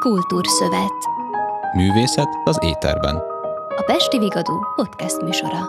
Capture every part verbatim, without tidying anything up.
Kultúrszövet. Művészet az éterben. A Pesti Vigadó podcast műsora.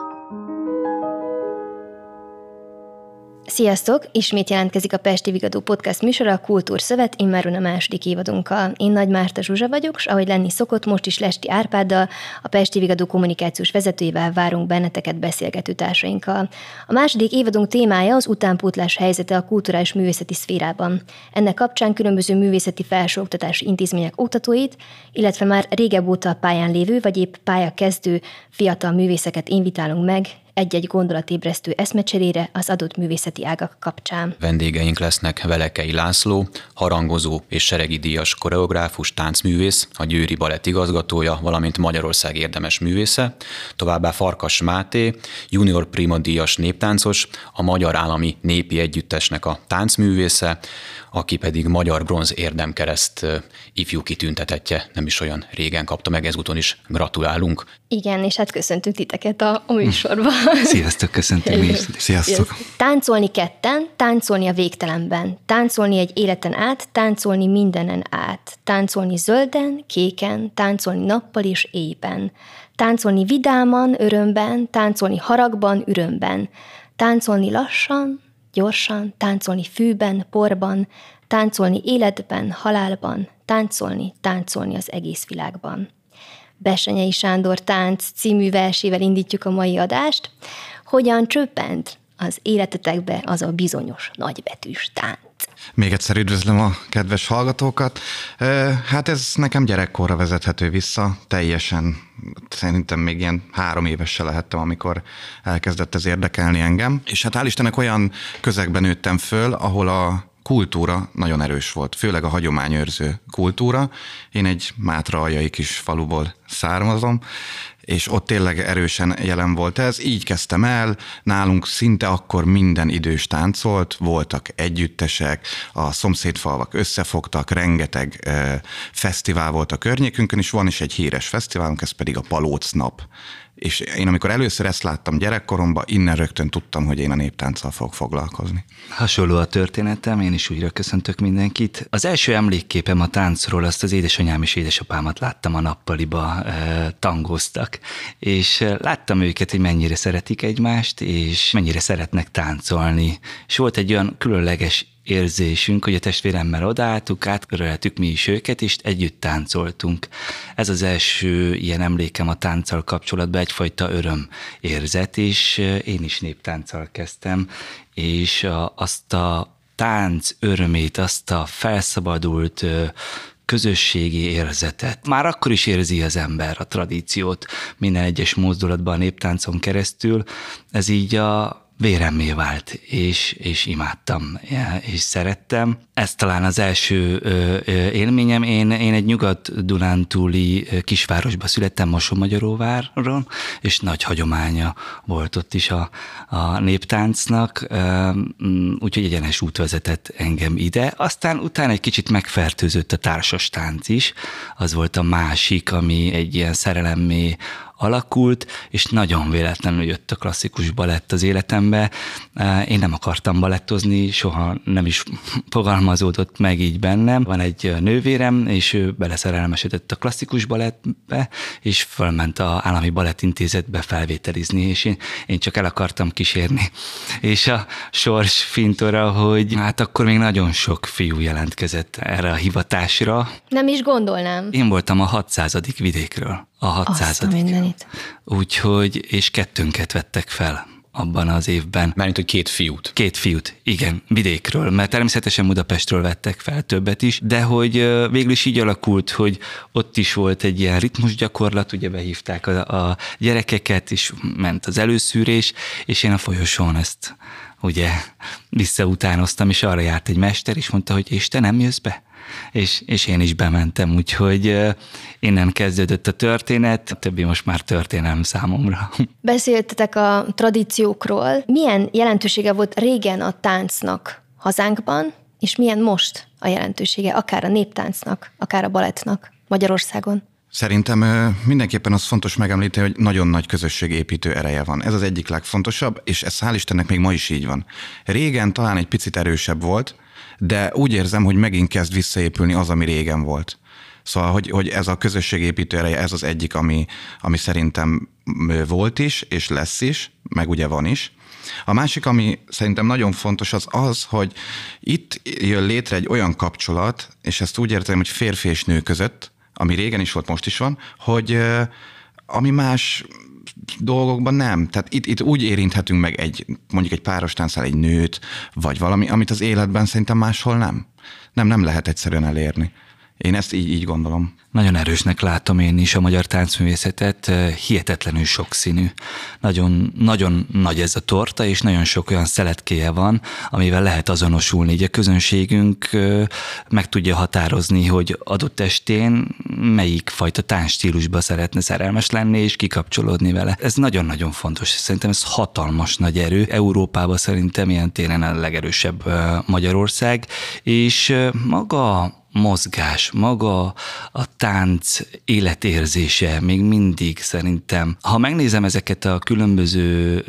Sziasztok! Ismét jelentkezik a Pesti Vigadó podcast műsora, a Kultúrszövet, immáron a második évadunkkal. Én Nagy Márta Zsuzsa vagyok, s ahogy lenni szokott, most is Lesti Árpáddal, a Pesti Vigadó kommunikációs vezetőjével várunk benneteket beszélgető társainkkal. A második évadunk témája az utánpótlás helyzete a kulturális művészeti szférában. Ennek kapcsán különböző művészeti felsőoktatási intézmények oktatóit, illetve már régebb óta pályán lévő, vagy épp pályakezdő fiatal művészeket invitálunk meg, egy-egy gondolatébresztő eszmecserére az adott művészeti ágak kapcsán. Vendégeink lesznek Velekei László, harangozó és seregi díjas koreográfus, táncművész, a Győri Balett igazgatója, valamint Magyarország érdemes művésze, továbbá Farkas Máté, junior prima díjas néptáncos, a Magyar Állami Népi Együttesnek a táncművésze, aki pedig Magyar Bronz Érdemkereszt ifjú kitüntetettje, nem is olyan régen kapta meg, ezúton is gratulálunk. Igen, és hát köszöntünk titeket a műsorban. Sziasztok, köszöntünk mi is. Sziasztok. Táncolni ketten, táncolni a végtelenben, táncolni egy életen át, táncolni mindenen át, táncolni zölden, kéken, táncolni nappal és éjben, táncolni vidáman, örömben, táncolni haragban, ürömben, táncolni lassan, gyorsan, táncolni fűben, porban, táncolni életben, halálban, táncolni, táncolni az egész világban. Besenyei Sándor Tánc című versével indítjuk a mai adást. Hogyan csöppent az életetekbe az a bizonyos nagybetűs tánc? Még egyszer üdvözlöm a kedves hallgatókat. Hát ez nekem gyerekkorra vezethető vissza, teljesen. Szerintem még ilyen három éves se lehettem, amikor elkezdett ez érdekelni engem. És hát hál' Istennek olyan közegben nőttem föl, ahol a kultúra nagyon erős volt, főleg a hagyományőrző kultúra. Én egy mátraljai kis faluból származom, és ott tényleg erősen jelen volt ez. Így kezdtem el, nálunk szinte akkor minden idős táncolt, voltak együttesek, a szomszédfalvak összefogtak, rengeteg e, fesztivál volt a környékünkön, és van is egy híres fesztiválunk, ez pedig a Palóc Nap. És én amikor először ezt láttam gyerekkoromban, innen rögtön tudtam, hogy én a néptánccal fogok foglalkozni. Hasonló a történetem, én is újra köszöntök mindenkit. Az első emlékképem a táncról, azt az édesanyám és édesapámat láttam a nappaliba, e, tangoztak, és láttam őket, hogy mennyire szeretik egymást, és mennyire szeretnek táncolni. És volt egy olyan különleges érzésünk, hogy a testvéremmel odaálltuk, átköröltük mi is őket, és együtt táncoltunk. Ez az első ilyen emlékem a tánccal kapcsolatban, egyfajta öröm érzet, és én is néptánccal kezdtem, és a, azt a tánc örömét, azt a felszabadult közösségi érzetet. Már akkor is érzi az ember a tradíciót minden egyes mozdulatban a néptáncon keresztül. Ez így a véremmé vált, és, és imádtam, és szerettem. Ez talán az első élményem. Én, én egy nyugat-dunántúli kisvárosba születtem, Mosonmagyaróváron, és nagy hagyománya volt ott is a, a néptáncnak, úgyhogy egyenes út vezetett engem ide. Aztán utána egy kicsit megfertőzött a társas tánc is. Az volt a másik, ami egy ilyen szerelemmé alakult, és nagyon véletlenül jött a klasszikus balett az életembe. Én nem akartam balettozni, soha nem is fogalmazódott meg így bennem. Van egy nővérem, és ő beleszerelmesedett a klasszikus balettbe, és fölment a Állami Balettintézetbe felvételizni, és én, én csak el akartam kísérni. És a sors fintora, hogy hát akkor még nagyon sok fiú jelentkezett erre a hivatásra. Nem is gondolnám. Én voltam a hatszázadik vidékről. A hatszázadik. Úgyhogy, és kettőnket vettek fel abban az évben. Mármint, hogy két fiút. Két fiút, igen, vidékről, mert természetesen Budapestről vettek fel többet is, de hogy végül is így alakult, hogy ott is volt egy ilyen ritmusgyakorlat, ugye behívták a, a gyerekeket, és ment az előszűrés, és én a folyosón ezt ugye visszautánoztam, és arra járt egy mester, és mondta, hogy és te nem jössz be? És, és én is bementem, úgyhogy innen kezdődött a történet, a többi most már történelem számomra. Beszéltetek a tradíciókról. Milyen jelentősége volt régen a táncnak hazánkban, és milyen most a jelentősége, akár a néptáncnak, akár a balettnak Magyarországon? Szerintem mindenképpen az fontos megemlíteni, hogy nagyon nagy közösségépítő ereje van. Ez az egyik legfontosabb, és ez hál' Istennek még ma is így van. Régen talán egy picit erősebb volt, de úgy érzem, hogy megint kezd visszaépülni az, ami régen volt. Szóval, hogy, hogy ez a közösségépítő ereje, ez az egyik, ami, ami szerintem volt is, és lesz is, meg ugye van is. A másik, ami szerintem nagyon fontos, az az, hogy itt jön létre egy olyan kapcsolat, és ezt úgy értem, hogy férfi és nő között, ami régen is volt, most is van, hogy ami más dolgokban nem. Tehát itt, itt úgy érinthetünk meg egy, mondjuk egy páros tánccal egy nőt, vagy valami, amit az életben szerintem máshol nem. Nem, nem lehet egyszerűen elérni. Én ezt így, így gondolom. Nagyon erősnek látom én is a magyar táncművészetet, hihetetlenül sokszínű. Nagyon, nagyon nagy ez a torta, és nagyon sok olyan szeletkéje van, amivel lehet azonosulni. Így a közönségünk meg tudja határozni, hogy adott estén melyik fajta táncstílusba szeretne szerelmes lenni, és kikapcsolódni vele. Ez nagyon-nagyon fontos. Szerintem ez hatalmas nagy erő. Európában szerintem ilyen téren a legerősebb Magyarország, és maga mozgás, maga a tánc életérzése még mindig szerintem. Ha megnézem ezeket a különböző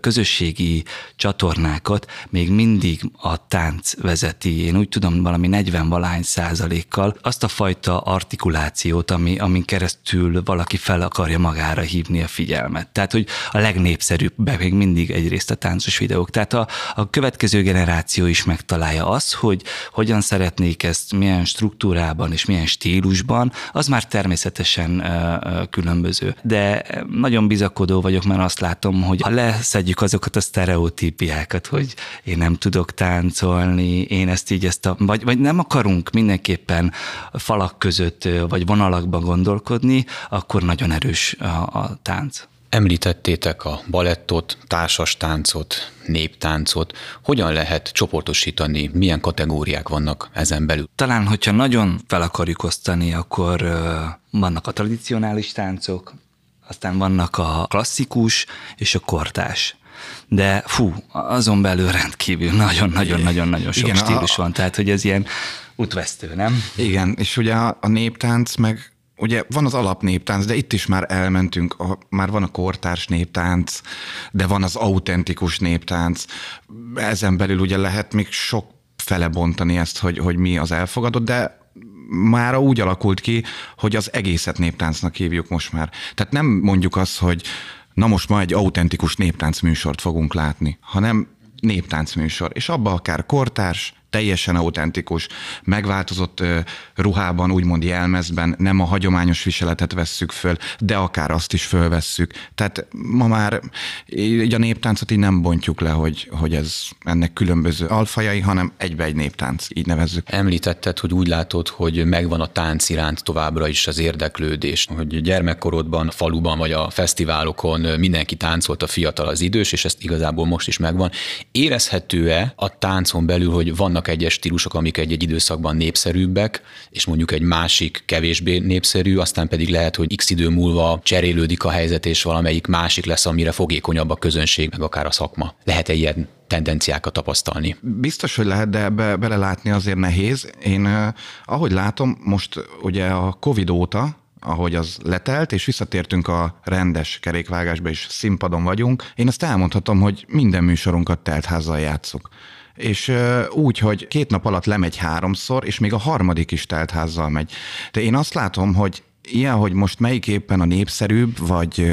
közösségi csatornákat, még mindig a tánc vezeti, én úgy tudom, valami negyven valahány százalékkal azt a fajta artikulációt, ami, amin keresztül valaki fel akarja magára hívni a figyelmet. Tehát, hogy a legnépszerűbb még mindig egyrészt a táncos videók. Tehát a, a következő generáció is megtalálja azt, hogy hogyan szeretnék ezt, milyen struktúrában és milyen stílusban, az már természetesen különböző. De nagyon bizakodó vagyok, mert azt látom, hogy ha leszedjük azokat a sztereotípiákat, hogy én nem tudok táncolni, én ezt így, ezt a, vagy, vagy nem akarunk mindenképpen falak között vagy vonalakban gondolkodni, akkor nagyon erős a, a tánc. Említettétek a balettot, társastáncot, néptáncot. Hogyan lehet csoportosítani? Milyen kategóriák vannak ezen belül? Talán, hogyha nagyon fel akarjuk osztani, akkor vannak a tradicionális táncok, aztán vannak a klasszikus és a kortárs. De fú, azon belül rendkívül nagyon-nagyon-nagyon-nagyon sok igen, stílus a... van. Tehát, hogy ez ilyen útvesztő, nem? Igen, és ugye a, a néptánc meg ugye van az alapnéptánc, de itt is már elmentünk, a, már van a kortárs néptánc, de van az autentikus néptánc. Ezen belül ugye lehet még sok fele bontani ezt, hogy, hogy mi az elfogadott, de már úgy alakult ki, hogy az egészet néptáncnak hívjuk most már. Tehát nem mondjuk azt, hogy na most ma egy autentikus néptánc műsort fogunk látni, hanem néptánc műsor, és abba akár kortárs, teljesen autentikus, megváltozott ruhában, úgymond jelmezben, nem a hagyományos viseletet vesszük föl, de akár azt is fölvesszük. Tehát ma már így a néptáncot így nem bontjuk le, hogy, hogy ez ennek különböző alfajai, hanem egybe egy néptánc, így nevezzük. Említetted, hogy úgy látod, hogy megvan a tánc iránt továbbra is az érdeklődés, hogy gyermekkorodban, a faluban vagy a fesztiválokon mindenki táncolt, a fiatal, az idős, és ezt igazából most is megvan. Érezhető-e a táncon belül, hogy vannak egyes stílusok, amik egy-egy időszakban népszerűbbek, és mondjuk egy másik kevésbé népszerű, aztán pedig lehet, hogy x idő múlva cserélődik a helyzet, és valamelyik másik lesz, amire fogékonyabb a közönség, meg akár a szakma. Lehet-e ilyen tendenciákat tapasztalni? Biztos, hogy lehet, de be, belelátni azért nehéz. Én ahogy látom, most ugye a Covid óta, ahogy az letelt, és visszatértünk a rendes kerékvágásba, és színpadon vagyunk, én azt elmondhatom, hogy minden műsorunkat teltházzal játsszuk. És úgy, hogy két nap alatt lemegy háromszor, és még a harmadik is teltházzal megy. De én azt látom, hogy ilyen, hogy most melyik éppen a népszerűbb, vagy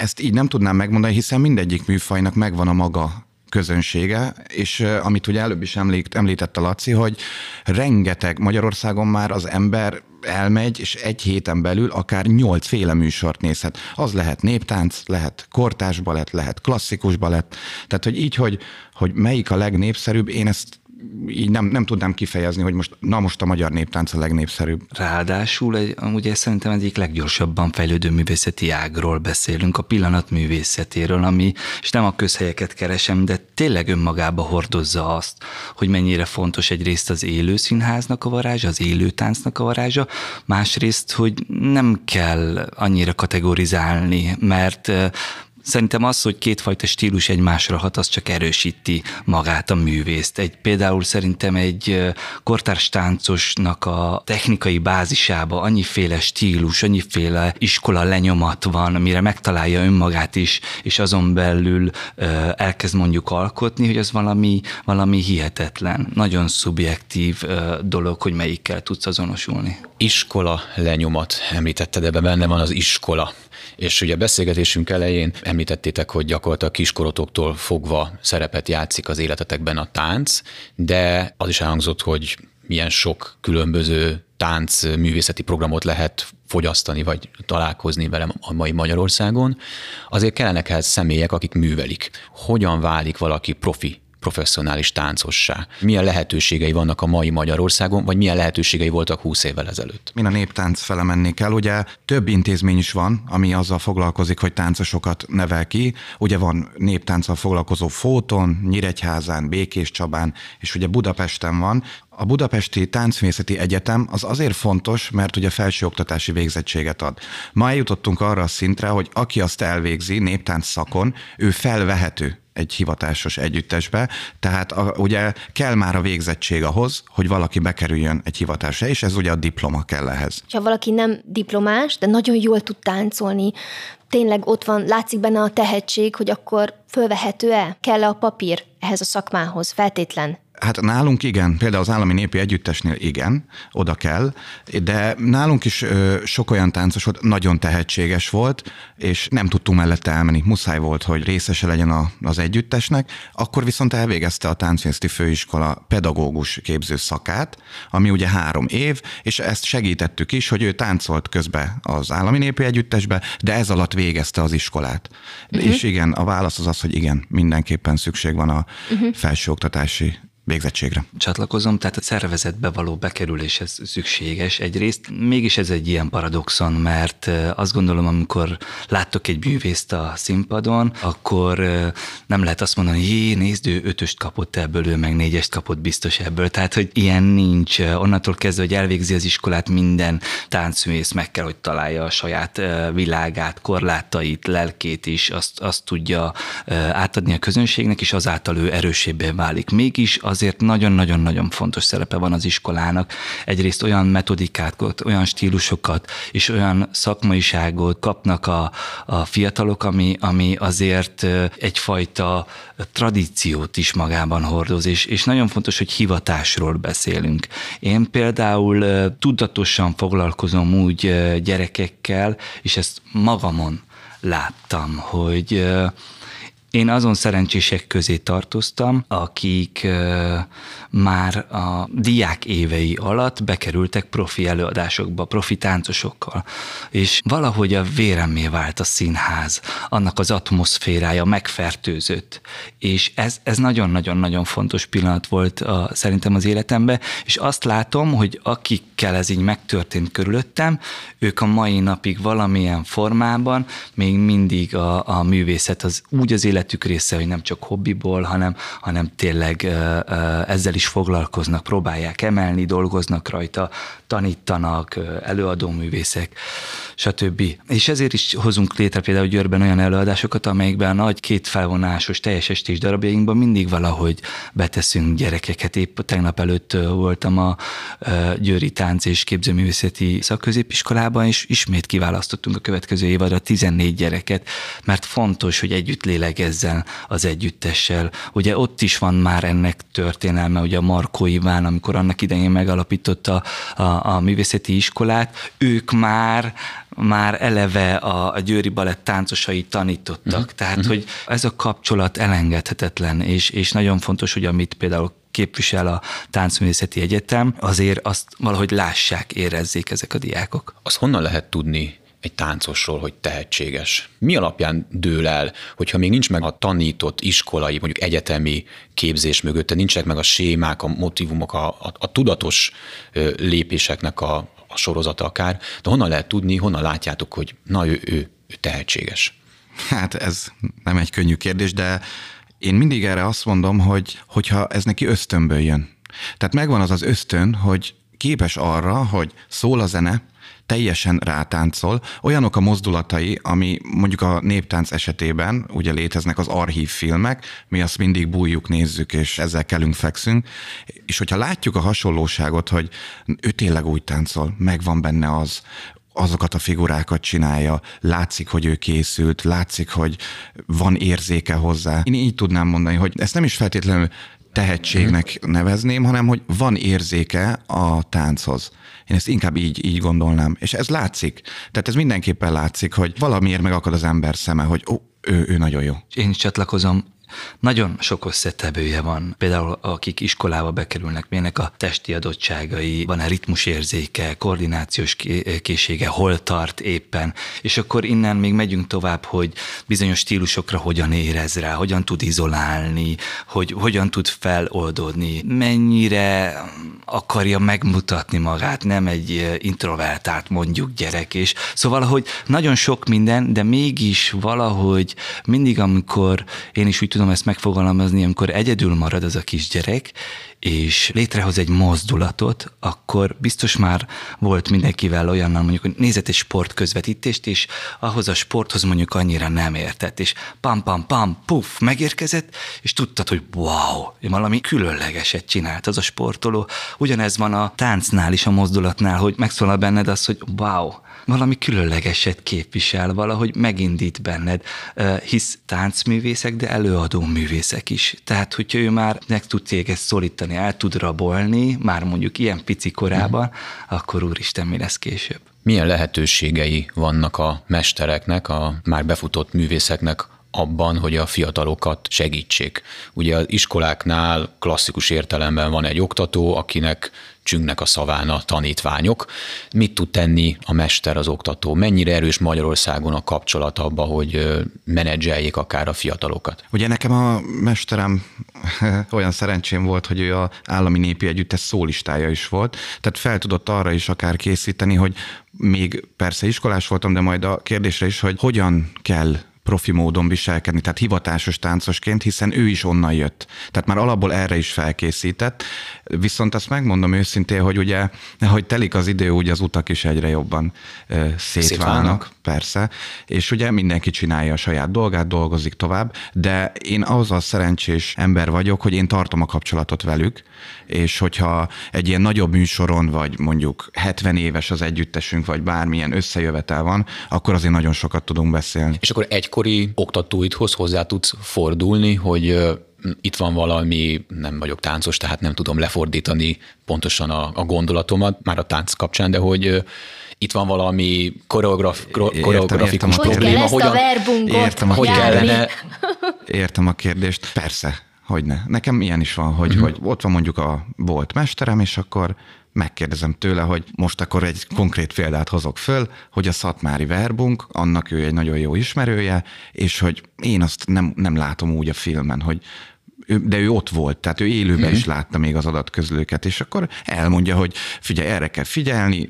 ezt így nem tudnám megmondani, hiszen mindegyik műfajnak megvan a maga közönsége, és amit ugye előbb is említ, említett a Laci, hogy rengeteg Magyarországon már az ember elmegy, és egy héten belül akár nyolcféle műsort nézhet. Az lehet néptánc, lehet kortárs balett, lehet klasszikus balett. Tehát, hogy így, hogy, hogy melyik a legnépszerűbb, én ezt így nem, nem tudnám kifejezni, hogy most, na most a magyar néptánc a legnépszerűbb. Ráadásul egy, ugye szerintem egyik leggyorsabban fejlődő művészeti ágról beszélünk, a pillanat művészetéről, ami, és nem a közhelyeket keresem, de tényleg önmagába hordozza azt, hogy mennyire fontos egyrészt az élő színháznak a varázsa, az élő táncnak a varázsa, másrészt, hogy nem kell annyira kategorizálni, mert Szerintem az, hogy kétfajta stílus egymásra hat, az csak erősíti magát a művészt. Egy, például szerintem egy kortárs táncosnak a technikai bázisába annyiféle stílus, annyiféle iskola lenyomat van, amire megtalálja önmagát is, és azon belül elkezd mondjuk alkotni, hogy az valami, valami hihetetlen. Nagyon szubjektív dolog, hogy melyikkel tudsz azonosulni. Iskola lenyomat említetted, ebben benne van az iskola. És ugye a beszélgetésünk elején említettétek, hogy gyakorlatilag kiskorotoktól fogva szerepet játszik az életetekben a tánc, de az is elhangzott, hogy milyen sok különböző táncművészeti programot lehet fogyasztani, vagy találkozni velem a mai Magyarországon. Azért kellenek ehhez személyek, akik művelik. Hogyan válik valaki profi, professzionális táncossá? Milyen lehetőségei vannak a mai Magyarországon, vagy milyen lehetőségei voltak húsz évvel ezelőtt? Én a néptánc fele mennék el. Ugye több intézmény is van, ami azzal foglalkozik, hogy táncosokat nevel ki. Ugye van néptánccal foglalkozó Fóton, Nyíregyházán, Békés Csabán, és ugye Budapesten van. A Budapesti Táncművészeti Egyetem az azért fontos, mert ugye felsőoktatási végzettséget ad. Ma eljutottunk arra a szintre, hogy aki azt elvégzi néptánc szakon, ő felvehető egy hivatásos együttesbe, tehát a, ugye kell már a végzettség ahhoz, hogy valaki bekerüljön egy hivatásra, és ez ugye a diploma kell ehhez. Ha valaki nem diplomás, de nagyon jól tud táncolni, tényleg ott van, látszik benne a tehetség, hogy akkor fölvehető-e? Kell-e a papír ehhez a szakmához? Feltétlen. Hát nálunk igen, például az Állami Népi Együttesnél igen, oda kell, de nálunk is ö, sok olyan táncos volt, nagyon tehetséges volt, és nem tudtunk mellette elmenni. Muszáj volt, hogy részese legyen a, az együttesnek, akkor viszont elvégezte a Táncművészeti Főiskola pedagógus képző szakát, ami ugye három év, és ezt segítettük is, hogy ő táncolt közbe az Állami Népi Együttesbe, de ez alatt végezte az iskolát. Uh-huh. És igen, a válasz az az, hogy igen, mindenképpen szükség van a uh-huh. felsőoktatási végzettségre. Csatlakozom, tehát a szervezetbe való bekerüléshez szükséges egyrészt. Mégis ez egy ilyen paradoxon, mert azt gondolom, amikor láttok egy művészt a színpadon, akkor nem lehet azt mondani, hogy jé, nézd, ő ötöst kapott ebből, ő meg négyest kapott biztos ebből. Tehát, hogy ilyen nincs. Onnantól kezdve, hogy elvégzi az iskolát, minden táncművész meg kell, hogy találja a saját világát, korlátait, lelkét is, azt, azt tudja átadni a közönségnek, és azáltal ő erősebbé válik. Mégis az azért nagyon-nagyon-nagyon fontos szerepe van az iskolának. Egyrészt olyan metodikát, olyan stílusokat és olyan szakmaiságot kapnak a, a fiatalok, ami, ami azért egyfajta tradíciót is magában hordoz, és, és nagyon fontos, hogy hivatásról beszélünk. Én például tudatosan foglalkozom úgy gyerekekkel, és ezt magamon láttam, hogy én azon szerencsések közé tartoztam, akik már a diák évei alatt bekerültek profi előadásokba, profi táncosokkal, és valahogy a véremmé vált a színház, annak az atmoszférája megfertőzött, és ez, ez nagyon-nagyon-nagyon fontos pillanat volt a, szerintem az életemben, és azt látom, hogy akikkel ez így megtörtént körülöttem, ők a mai napig valamilyen formában még mindig a, a művészet az úgy az életük része, hogy nem csak hobbiból, hanem, hanem tényleg ezzel is foglalkoznak, próbálják emelni, dolgoznak rajta, tanítanak, előadó művészek, stb. És ezért is hozunk létre például Győrben olyan előadásokat, amelyekben a nagy kétfelvonásos, teljes estés darabjainkban mindig valahogy beteszünk gyerekeket. Épp tegnap előtt voltam a Győri Tánc és Képzőművészeti Szakközépiskolában, és ismét kiválasztottunk a következő évadra tizennégy gyereket, mert fontos, hogy együtt lélegezzen az együttessel. Ugye ott is van már ennek történelme, ugye a Markó Iván, amikor annak idején megalapította a, a, a művészeti iskolát, ők már már eleve a, a Győri Balett táncosai tanítottak. Uh-huh. Tehát, uh-huh. hogy ez a kapcsolat elengedhetetlen, és, és nagyon fontos, hogy amit például képvisel a Táncművészeti Egyetem, azért azt valahogy lássák, érezzék ezek a diákok. Az honnan lehet tudni egy táncosról, hogy tehetséges? Mi alapján dől el, hogyha még nincs meg a tanított iskolai, mondjuk egyetemi képzés mögötte, nincsenek meg a sémák, a motivumok, a, a, a tudatos lépéseknek a, a sorozata akár, de honnan lehet tudni, honnan látjátok, hogy na ő, ő, ő tehetséges? Hát ez nem egy könnyű kérdés, de én mindig erre azt mondom, hogy hogyha ez neki ösztönből jön. Tehát megvan az az ösztön, hogy képes arra, hogy szól a zene, teljesen rátáncol. Olyanok a mozdulatai, ami mondjuk a néptánc esetében, ugye léteznek az archív filmek, mi azt mindig bújjuk, nézzük, és ezzel kelünk, fekszünk. És hogyha látjuk a hasonlóságot, hogy ő tényleg úgy táncol, megvan benne az, azokat a figurákat csinálja, látszik, hogy ő készült, látszik, hogy van érzéke hozzá. Én így tudnám mondani, hogy ezt nem is feltétlenül tehetségnek nevezném, hanem hogy van érzéke a tánchoz. Én ezt inkább így, így gondolnám. És ez látszik. Tehát ez mindenképpen látszik, hogy valamiért megakad az ember szeme, hogy ó, ő, ő nagyon jó. Én is csatlakozom. Nagyon sok összetevője van. Például akik iskolába bekerülnek, milyenek a testi adottságai, van-e ritmusérzéke, koordinációs készsége, hol tart éppen. És akkor innen még megyünk tovább, hogy bizonyos stílusokra hogyan érez rá, hogyan tud izolálni, hogy hogyan tud feloldódni, mennyire akarja megmutatni magát, nem egy introvertált mondjuk gyerek. És szóval, hogy nagyon sok minden, de mégis valahogy mindig, amikor én is úgy tudom ezt megfogalmazni, amikor egyedül marad az a kisgyerek, és létrehoz egy mozdulatot, akkor biztos már volt mindenkivel olyannal, mondjuk, hogy nézett egy sportközvetítést, és ahhoz a sporthoz mondjuk annyira nem értett, és pam-pam-pam, puff, megérkezett, és tudtad, hogy wow, valami különlegeset csinált az a sportoló. Ugyanez van a táncnál is, a mozdulatnál, hogy megszólal benned az, hogy wow, valami különlegeset képvisel, valahogy megindít benned, hisz táncművészek, de előadó művészek is. Tehát, hogyha ő már meg tud téged szólítani, el tud rabolni, már mondjuk ilyen pici korában, uh-huh. akkor úristen, mi lesz később? Milyen lehetőségei vannak a mestereknek, a már befutott művészeknek abban, hogy a fiatalokat segítsék? Ugye az iskoláknál klasszikus értelemben van egy oktató, akinek csüngnek a szaván a tanítványok. Mit tud tenni a mester, az oktató? Mennyire erős Magyarországon a kapcsolat abba, hogy menedzseljék akár a fiatalokat? Ugye nekem a mesterem olyan szerencsém volt, hogy ő az Állami Népi Együttes szólistája is volt, tehát fel tudott arra is akár készíteni, hogy még persze iskolás voltam, de majd a kérdésre is, hogy hogyan kell profi módon viselkedni, tehát hivatásos táncosként, hiszen ő is onnan jött. Tehát már alapból erre is felkészített, viszont azt megmondom őszintén, hogy ugye, hogy telik az idő, úgy az utak is egyre jobban szétválnak, persze, és ugye mindenki csinálja a saját dolgát, dolgozik tovább, de én azzal szerencsés ember vagyok, hogy én tartom a kapcsolatot velük, és hogyha egy ilyen nagyobb műsoron, vagy mondjuk hetven éves az együttesünk, vagy bármilyen összejövetel van, akkor azért nagyon sokat tudunk beszélni. És akkor egykori oktatóidhoz hozzá tudsz fordulni, hogy itt van valami, nem vagyok táncos, tehát nem tudom lefordítani pontosan a, a gondolatomat, már a tánc kapcsán, de hogy itt van valami koreograf, koreografikus probléma. Hogy kell ezt a verbungot értem, hogy kellene. Értem a kérdést, persze, hogyne. Nekem ilyen is van, hogy, uh-huh. hogy ott van mondjuk a volt mesterem, és akkor megkérdezem tőle, hogy most akkor egy konkrét példát hozok föl, hogy a szatmári verbunk, annak ő egy nagyon jó ismerője, és hogy én azt nem, nem látom úgy a filmen, hogy ő, de ő ott volt, tehát ő élőben mm-hmm. is látta még az adatközlőket, és akkor elmondja, hogy figyelj, erre kell figyelni,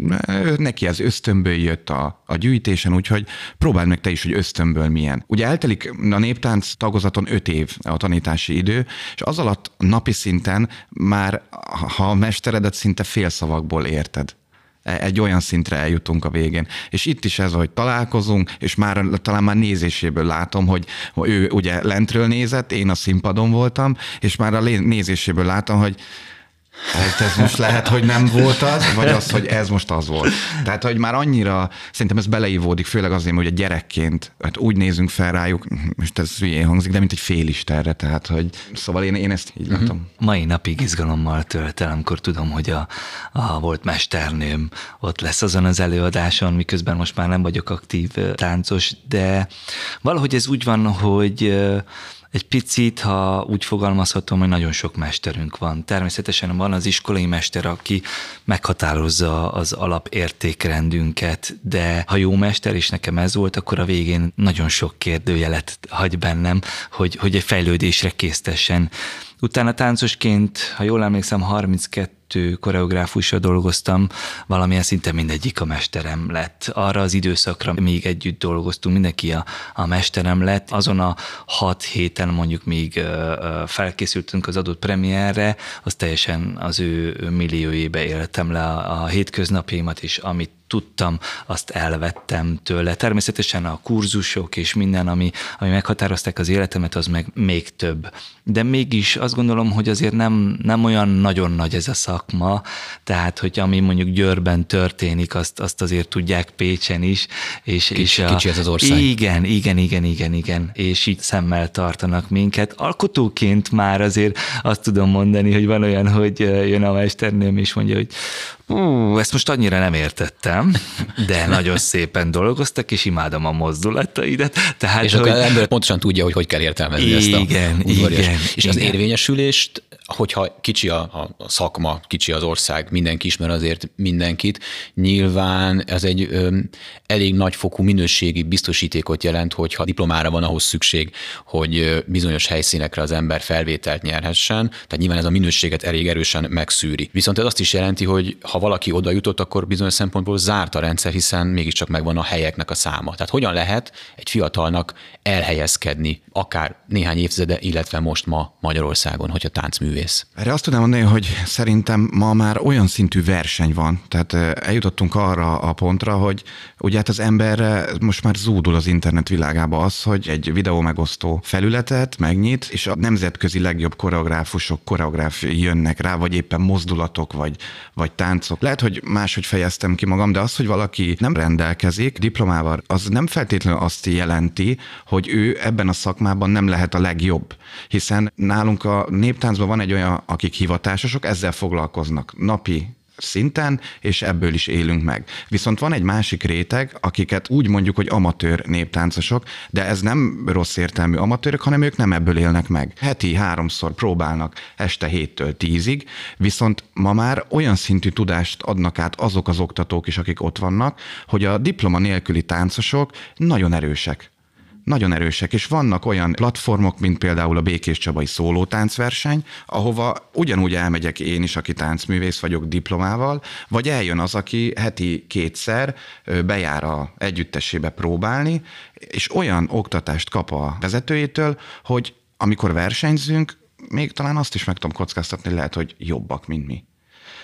neki ez ösztönből jött a, a gyűjtésen, úgyhogy próbáld meg te is, hogy ösztönből milyen. Ugye eltelik a néptánc tagozaton öt év a tanítási idő, és az alatt napi szinten már, ha a mesteredet szinte félszavakból érted. Egy olyan szintre eljutunk a végén. És itt is ez, hogy találkozunk, és már talán már nézéséből látom, hogy ő ugye lentről nézett, én a színpadon voltam, és már a nézéséből látom, hogy hát ez most lehet, hogy nem volt az, vagy az, hogy ez most az volt. Tehát, hogy már annyira, szerintem ez beleívódik, főleg azért, hogy a gyerekként, hát úgy nézünk fel rájuk, most ez hülyén hangzik, de mint egy félistenre, tehát, hogy szóval én, én ezt így látom. Uh-huh. Mai napig izgalommal tölt el, amikor tudom, hogy a, a volt mesternőm ott lesz azon az előadáson, miközben most már nem vagyok aktív táncos, de valahogy ez úgy van, hogy egy picit, ha úgy fogalmazhatom, hogy nagyon sok mesterünk van. Természetesen van az iskolai mester, aki meghatározza az alapértékrendünket, de ha jó mester, és nekem ez volt, akkor a végén nagyon sok kérdőjelet hagy bennem, hogy, hogy egy fejlődésre késztessen. Utána táncosként, ha jól emlékszem, harminckettő kettő koreográfussal dolgoztam, valamilyen szinte mindegyik a mesterem lett. Arra az időszakra még együtt dolgoztunk, mindenki a, a mesterem lett. Azon a hat héten mondjuk még felkészültünk az adott premierre, az teljesen az ő milliójébe éltem le a, a hétköznapjaimat is, amit tudtam, azt elvettem tőle. Természetesen a kurzusok és minden, ami, ami meghatározták az életemet, az meg még több. De mégis azt gondolom, hogy azért nem, nem olyan nagyon nagy ez a szakma, tehát, hogy ami mondjuk Győrben történik, azt, azt azért tudják Pécsen is. És, kicsi, és a, kicsi ez az ország. Igen, igen, igen, igen, igen. És így szemmel tartanak minket. Alkotóként már azért azt tudom mondani, hogy van olyan, hogy jön a mesternőm és mondja, hogy ú, ezt most annyira nem értettem, de nagyon szépen dolgoztak, és imádom a mozdulataidat. Tehát, és hogy... akkor ember pontosan tudja, hogy hogy kell értelmezni igen, ezt a udvarias. Igen, és igen. Az érvényesülést, hogyha kicsi a, a szakma, kicsi az ország, mindenki ismer azért mindenkit, nyilván ez egy ö, elég nagyfokú minőségi biztosítékot jelent, hogyha diplomára van ahhoz szükség, hogy bizonyos helyszínekre az ember felvételt nyerhessen, tehát nyilván ez a minőséget elég erősen megszűri. Viszont ez azt is jelenti, hogy ha Ha valaki oda jutott, akkor bizonyos szempontból zárt a rendszer, hiszen mégiscsak megvan a helyeknek a száma. Tehát hogyan lehet egy fiatalnak elhelyezkedni, akár néhány évtizede, illetve most ma Magyarországon, hogyha táncművész? Erre azt tudom mondani, hogy szerintem ma már olyan szintű verseny van, tehát eljutottunk arra a pontra, hogy ugye hát az ember most már zúdul az internet világába az, hogy egy videó megosztó felületet megnyit, és a nemzetközi legjobb koreográfusok, koreográfiai jönnek rá, vagy éppen mozdulatok, vagy, vagy tánc. Lehet, hogy máshogy fejeztem ki magam, de az, hogy valaki nem rendelkezik diplomával, az nem feltétlenül azt jelenti, hogy ő ebben a szakmában nem lehet a legjobb. Hiszen nálunk a néptáncban van egy olyan, akik hivatásosok, ezzel foglalkoznak napi szinten, és ebből is élünk meg. Viszont van egy másik réteg, akiket úgy mondjuk, hogy amatőr néptáncosok, de ez nem rossz értelmű amatőrök, hanem ők nem ebből élnek meg. Heti háromszor próbálnak, este héttől tízig, viszont ma már olyan szintű tudást adnak át azok az oktatók is, akik ott vannak, hogy a diploma nélküli táncosok nagyon erősek. Nagyon erősek, és vannak olyan platformok, mint például a Békés Csabai szólótáncverseny, ahova ugyanúgy elmegyek én is, aki táncművész vagyok diplomával, vagy eljön az, aki heti kétszer bejár a együttesébe próbálni, és olyan oktatást kap a vezetőjétől, hogy amikor versenyzünk, még talán azt is meg tudom kockáztatni, lehet, hogy jobbak, mint mi.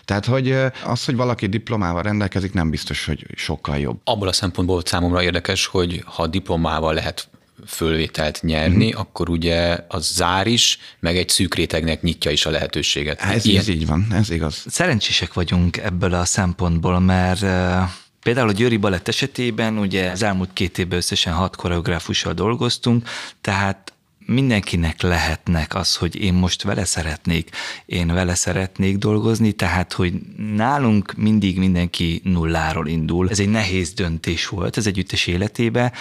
Tehát, hogy az, hogy valaki diplomával rendelkezik, nem biztos, hogy sokkal jobb. Abból a szempontból számomra érdekes, hogy ha diplomával lehet fölvételt nyerni, mm-hmm. akkor ugye az zár is, meg egy szűk rétegnek nyitja is a lehetőséget. Ez, ez így van, ez igaz. Szerencsések vagyunk ebből a szempontból, mert... Például a Győri Balett esetében ugye az elmúlt két évben összesen hat koreográfussal dolgoztunk, tehát mindenkinek lehetnek az, hogy én most vele szeretnék, én vele szeretnék dolgozni, tehát, hogy nálunk mindig mindenki nulláról indul. Ez egy nehéz döntés volt az együttes életében,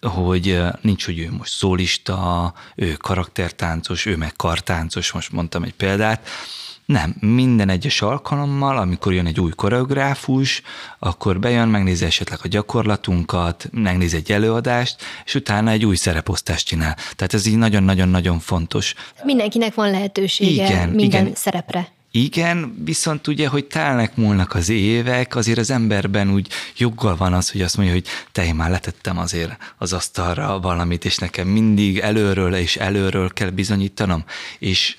hogy nincs, hogy ő most szólista, ő karaktertáncos, ő meg kartáncos, most mondtam egy példát. Nem, minden egyes alkalommal, amikor jön egy új koreográfus, akkor bejön, megnézi esetleg a gyakorlatunkat, megnéz egy előadást, és utána egy új szereposztást csinál. Tehát ez így nagyon-nagyon-nagyon fontos. Mindenkinek van lehetősége igen, minden igen. szerepre. Igen, viszont ugye, hogy telnek múlnak az évek, azért az emberben úgy joggal van az, hogy azt mondja, hogy te, én már letettem azért az asztalra valamit, és nekem mindig előről és előről kell bizonyítanom, és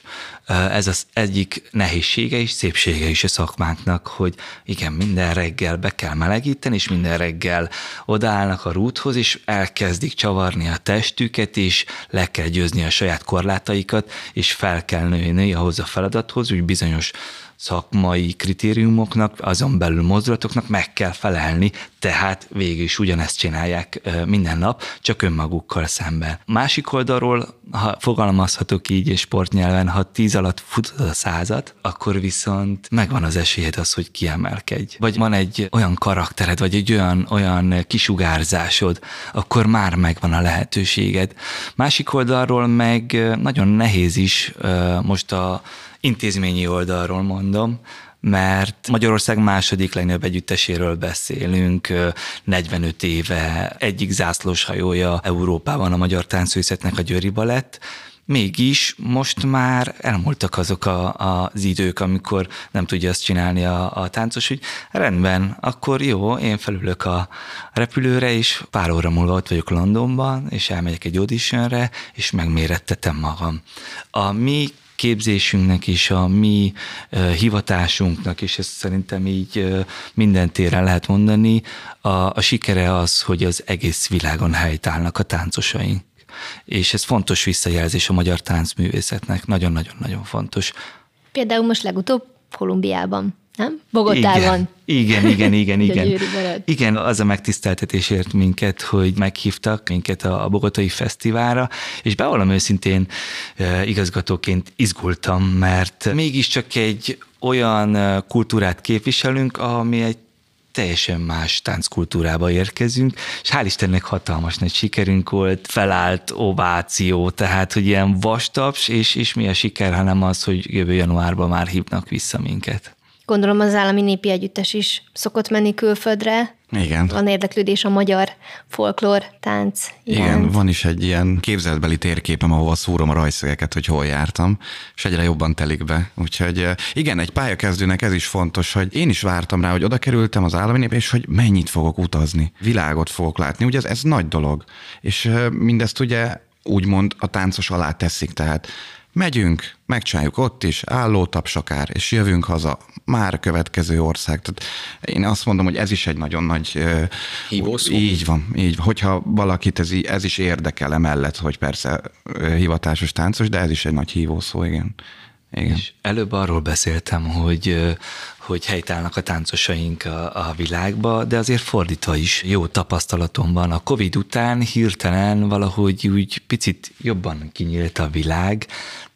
ez az egyik nehézsége és szépsége is a szakmánknak, hogy igen, minden reggel be kell melegíteni, és minden reggel odaállnak a rúthoz, és elkezdik csavarni a testüket, és le kell győzni a saját korlátaikat, és fel kell nőni ahhoz a feladathoz, úgy bizonyos szakmai kritériumoknak, azon belül mozdulatoknak meg kell felelni, tehát végig is ugyanezt csinálják minden nap, csak önmagukkal szemben. Másik oldalról, ha fogalmazhatok így és sportnyelven, ha tíz alatt futod a százat, akkor viszont megvan az esélyed az, hogy kiemelkedj. Vagy van egy olyan karaktered, vagy egy olyan, olyan kisugárzásod, akkor már megvan a lehetőséged. Másik oldalról meg nagyon nehéz is most a intézményi oldalról mondom, mert Magyarország második legnagyobb együtteséről beszélünk, negyvenöt éve egyik zászlós hajója Európában a magyar táncművészetnek a Győri Balett, Mégis most már elmúltak azok a, a, az idők, amikor nem tudja azt csinálni a, a táncos, hogy rendben, akkor jó, én felülök a repülőre, és pár óra múlva ott vagyok Londonban, és elmegyek egy auditionre, és megmérettetem magam. A mi képzésünknek és a mi uh, hivatásunknak, és ezt szerintem így uh, minden téren lehet mondani, a, a sikere az, hogy az egész világon helytállnak a táncosaink. És ez fontos visszajelzés a magyar táncművészetnek, nagyon-nagyon-nagyon fontos. Például most legutóbb Kolumbiában, nem? Bogotában. Igen, igen, igen, igen. Igen, az a megtiszteltetés ért minket, hogy meghívtak minket a bogotai fesztiválra, és bevallom őszintén igazgatóként izgultam, mert mégiscsak egy olyan kultúrát képviselünk, ami egy teljesen más tánckultúrába érkezünk, és hál' Istennek hatalmas nagy sikerünk volt, felállt ováció, tehát, hogy ilyen vastaps, és, és mi a siker, hanem az, hogy jövő januárban már hívnak vissza minket. Gondolom az Állami Népi Együttes is szokott menni külföldre. Igen. Van érdeklődés a magyar folklór, tánc. Igen, igen, van is egy ilyen képzeletbeli térképem, ahova szúrom a rajszögeket, hogy hol jártam, és egyre jobban telik be. Úgyhogy igen, egy pályakezdőnek ez is fontos, hogy én is vártam rá, hogy oda kerültem az Állami Nép, és hogy mennyit fogok utazni, világot fogok látni. Ugye ez, ez nagy dolog, és mindezt ugye úgymond a táncos alá teszik, tehát megyünk, megcsináljuk ott is, álló taps akár, és jövünk haza, már következő ország. Tehát én azt mondom, hogy ez is egy nagyon nagy... Hívószó? Így van, így van. Hogyha valakit ez, ez is érdekel emellett, hogy persze hivatásos táncos, de ez is egy nagy hívószó, igen. Igen. És előbb arról beszéltem, hogy, hogy helytállnak a táncosaink a, a világba, de azért fordítva is jó tapasztalatom van. A Covid után hirtelen valahogy úgy picit jobban kinyílt a világ,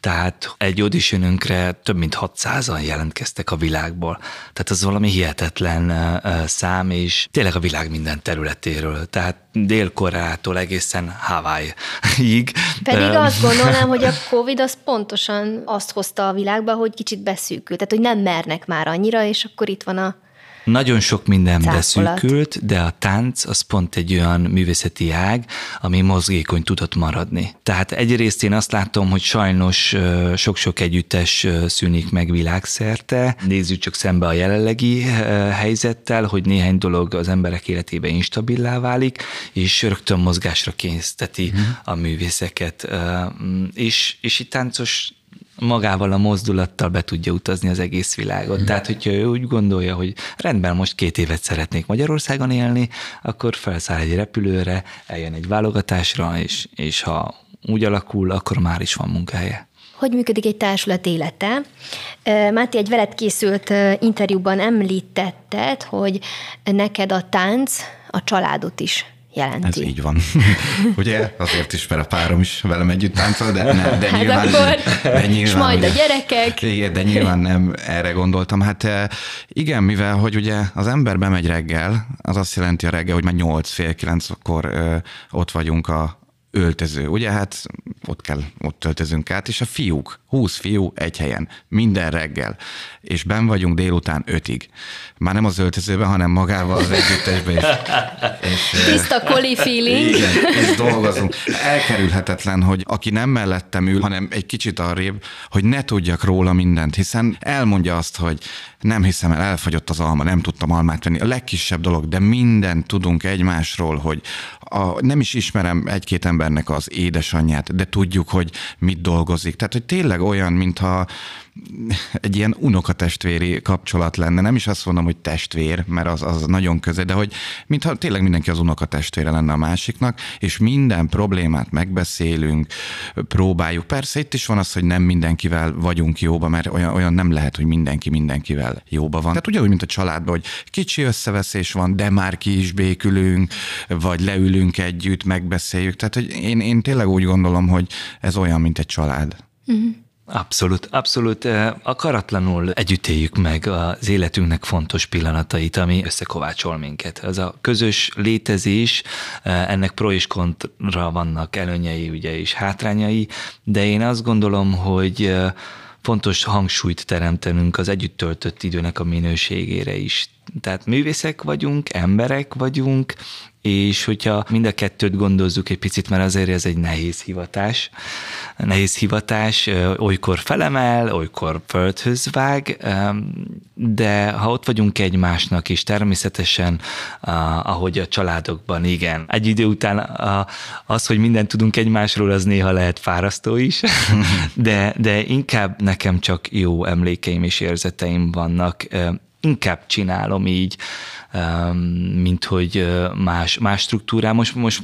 tehát egy auditionünkre több mint hatszázan jelentkeztek a világból. Tehát az valami hihetetlen szám, és tényleg a világ minden területéről. Tehát Dél-Koreától egészen Hawaii-ig. Pedig azt gondolnám, hogy a Covid az pontosan azt hozta a világba, hogy kicsit beszűkült, tehát hogy nem mernek már annyira, és akkor itt van a nagyon sok minden cáfolat. Beszűkült, de a tánc az pont egy olyan művészeti ág, ami mozgékony tudott maradni. Tehát egyrészt én azt látom, hogy sajnos sok-sok együttes szűnik meg világszerte. Nézzük csak szembe a jelenlegi helyzettel, hogy néhány dolog az emberek életében instabilá válik, és rögtön mozgásra kényszteti hmm. a művészeket. És, és itt táncos magával a mozdulattal be tudja utazni az egész világot. Mm. Tehát, hogyha ő úgy gondolja, hogy rendben, most két évet szeretnék Magyarországon élni, akkor felszáll egy repülőre, eljön egy válogatásra, és, és ha úgy alakul, akkor már is van munkahelye. Hogy működik egy társulat élete? Máté, egy veled készült interjúban említetted, hogy neked a tánc a családot is jelenti. Ez így van. Ugye? Azért is, mert a párom is velem együtt táncol, de, nem, de nyilván... Hát akkor, de nyilván, és majd ugye, a gyerekek. Igen, de nyilván nem erre gondoltam. Hát igen, mivel, hogy ugye az ember bemegy reggel, az azt jelenti a reggel, hogy már nyolc, fél kilenckor ott vagyunk a öltöző, ugye? Hát ott kell, ott öltözünk át, és a fiúk, húsz fiú egy helyen, minden reggel, és benn vagyunk délután ötig. Már nem az öltözőben, hanem magával az együttesben is. És, tiszta koli feeling. Igen, és dolgozunk. Elkerülhetetlen, hogy aki nem mellettem ül, hanem egy kicsit arrébb, hogy ne tudjak róla mindent, hiszen elmondja azt, hogy nem hiszem el, elfogyott az alma, nem tudtam almát venni. A legkisebb dolog, de mindent tudunk egymásról, hogy a, nem is ismerem egy-két embernek az édesanyját, de tudjuk, hogy mit dolgozik. Tehát, hogy tényleg olyan, mintha egy ilyen unokatestvéri kapcsolat lenne. Nem is azt mondom, hogy testvér, mert az, az nagyon közel, de hogy mintha tényleg mindenki az unokatestvére lenne a másiknak, és minden problémát megbeszélünk, próbáljuk. Persze itt is van az, hogy nem mindenkivel vagyunk jóba, mert olyan, olyan nem lehet, hogy mindenki mindenkivel jóba van. Tehát ugyanúgy, mint a családban, hogy kicsi összeveszés van, de már ki is békülünk, vagy leülünk együtt, megbeszéljük. Tehát hogy én, én tényleg úgy gondolom, hogy ez olyan, mint egy család. Mm-hmm. Abszolút, abszolút. Akaratlanul együtt éljük meg az életünknek fontos pillanatait, ami összekovácsol minket. Az a közös létezés, ennek pro és kontra vannak előnyei ugye, és hátrányai, de én azt gondolom, hogy fontos hangsúlyt teremtenünk az együtt töltött időnek a minőségére is. Tehát művészek vagyunk, emberek vagyunk, és hogyha mind a kettőt gondozzuk egy picit, mert azért ez egy nehéz hivatás. Nehéz hivatás, olykor felemel, olykor földhöz vág, de ha ott vagyunk egymásnak is, természetesen, ahogy a családokban, igen. Egy idő után az, hogy mindent tudunk egymásról, az néha lehet fárasztó is, de, de inkább nekem csak jó emlékeim és érzeteim vannak. Inkább csinálom így, mint hogy más, más struktúrá. Most, most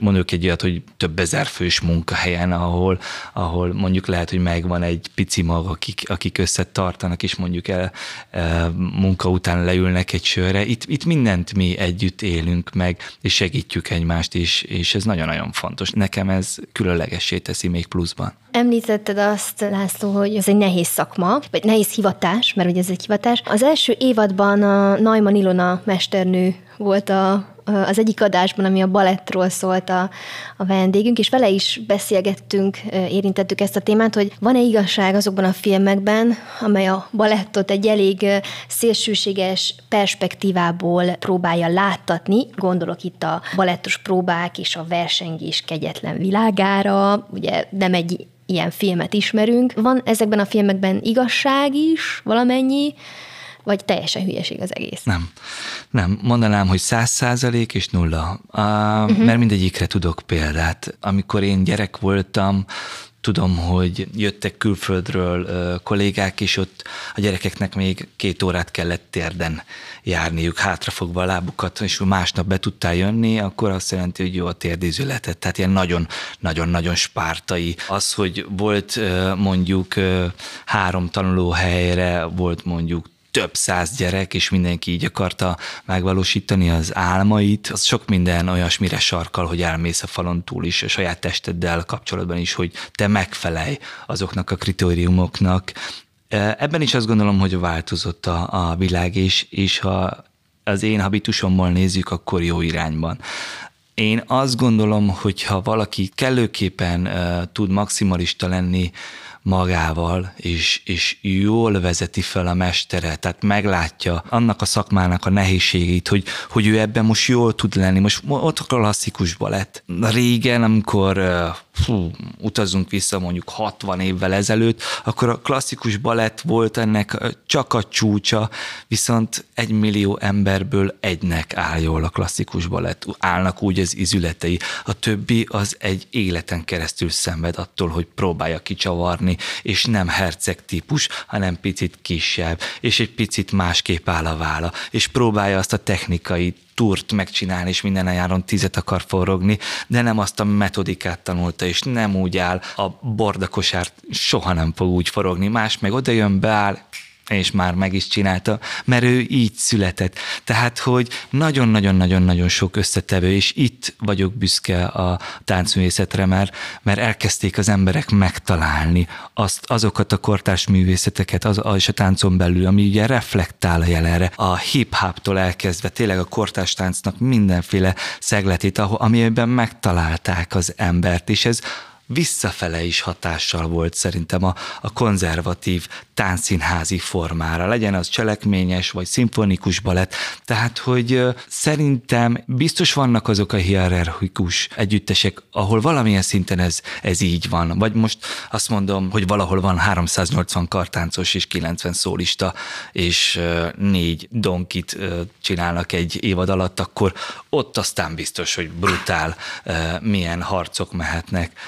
mondjuk egy olyat, hogy több ezer fős munkahelyen, ahol, ahol mondjuk lehet, hogy megvan egy pici mag, akik, akik összetartanak, és mondjuk el munka után leülnek egy sörre. Itt, itt mindent mi együtt élünk meg, és segítjük egymást is, és ez nagyon-nagyon fontos. Nekem ez különlegessé teszi még pluszban. Említetted azt, László, hogy ez egy nehéz szakma, vagy nehéz hivatás, mert ugye ez egy hivatás. Az első évadban a Neumann Ilona mesternő volt a, az egyik adásban, ami a balettról szólt a, a vendégünk, és vele is beszélgettünk, érintettük ezt a témát, hogy van-e igazság azokban a filmekben, amely a balettot egy elég szélsőséges perspektívából próbálja láttatni, gondolok itt a balettos próbák és a versengés kegyetlen világára, ugye nem egy ilyen filmet ismerünk. Van ezekben a filmekben igazság is valamennyi, vagy teljesen hülyeség az egész? Nem. Nem. Mondanám, hogy száz százalék és nulla. Uh, uh-huh. Mert mindegyikre tudok példát. Amikor én gyerek voltam, tudom, hogy jöttek külföldről kollégák, és ott a gyerekeknek még két órát kellett térden járniuk, hátrafogva a lábukat, és másnap be tudtál jönni, akkor azt jelenti, hogy jó a térdíző lehetett. Tehát ilyen nagyon-nagyon-nagyon spártai. Az, hogy volt mondjuk három tanulóhelyre, volt mondjuk több száz gyerek, és mindenki így akarta megvalósítani az álmait. Az sok minden olyasmire sarkal, hogy elmész a falon túl is, a saját testeddel kapcsolatban is, hogy te megfelelj azoknak a kritériumoknak. Ebben is azt gondolom, hogy változott a, a világ, és, és ha az én habitusommal nézzük, akkor jó irányban. Én azt gondolom, hogy ha valaki kellőképpen uh, tud maximalista lenni magával, és, és jól vezeti fel a mestere, tehát meglátja annak a szakmának a nehézségét, hogy, hogy ő ebben most jól tud lenni. Most ott a klasszikus balett. Régen, amikor uh, fú, utazunk vissza mondjuk hatvan évvel ezelőtt, akkor a klasszikus balett volt ennek csak a csúcsa, viszont egy millió emberből egynek áll jól a klasszikus balett. Állnak úgy az izületei. A többi az egy életen keresztül szenved attól, hogy próbálja kicsavarni, és nem herceg típus, hanem picit kisebb, és egy picit másképp áll a vála, és próbálja azt a technikai túrt megcsinálni, és minden nyáron tízet akar forogni, de nem azt a metodikát tanulta, és nem úgy áll, a bordakosárt soha nem fog úgy forogni, más meg oda jön, beáll, és már meg is csinálta, mert ő így született. Tehát, hogy nagyon-nagyon-nagyon-nagyon sok összetevő, és itt vagyok büszke a táncművészetre, mert, mert elkezdték az emberek megtalálni azt, azokat a kortárs művészeteket, az, és a táncon belül, ami ugye reflektál a jelenre, a hip-hoptól elkezdve tényleg a kortárs táncnak mindenféle szegletét, amiben megtalálták az embert, és ez visszafele is hatással volt szerintem a, a konzervatív táncszínházi formára, legyen az cselekményes vagy szimfonikus balett. Tehát, hogy szerintem biztos vannak azok a hierarchikus együttesek, ahol valamilyen szinten ez, ez így van. Vagy most azt mondom, hogy valahol van háromszáznyolcvan kartáncos és kilencven szólista, és négy donkit csinálnak egy évad alatt, akkor ott aztán biztos, hogy brutál, milyen harcok mehetnek.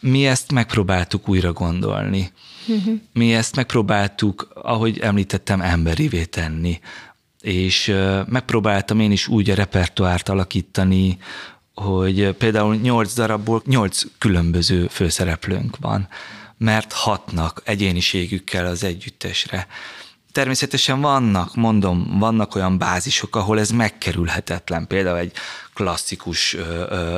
Mi ezt megpróbáltuk újra gondolni. Uh-huh. Mi ezt megpróbáltuk, ahogy említettem, emberivé tenni. És megpróbáltam én is úgy a repertoárt alakítani, hogy például nyolc darabból nyolc különböző főszereplőnk van, mert hatnak egyéniségükkel az együttesre. Természetesen vannak, mondom, vannak olyan bázisok, ahol ez megkerülhetetlen. Például egy klasszikus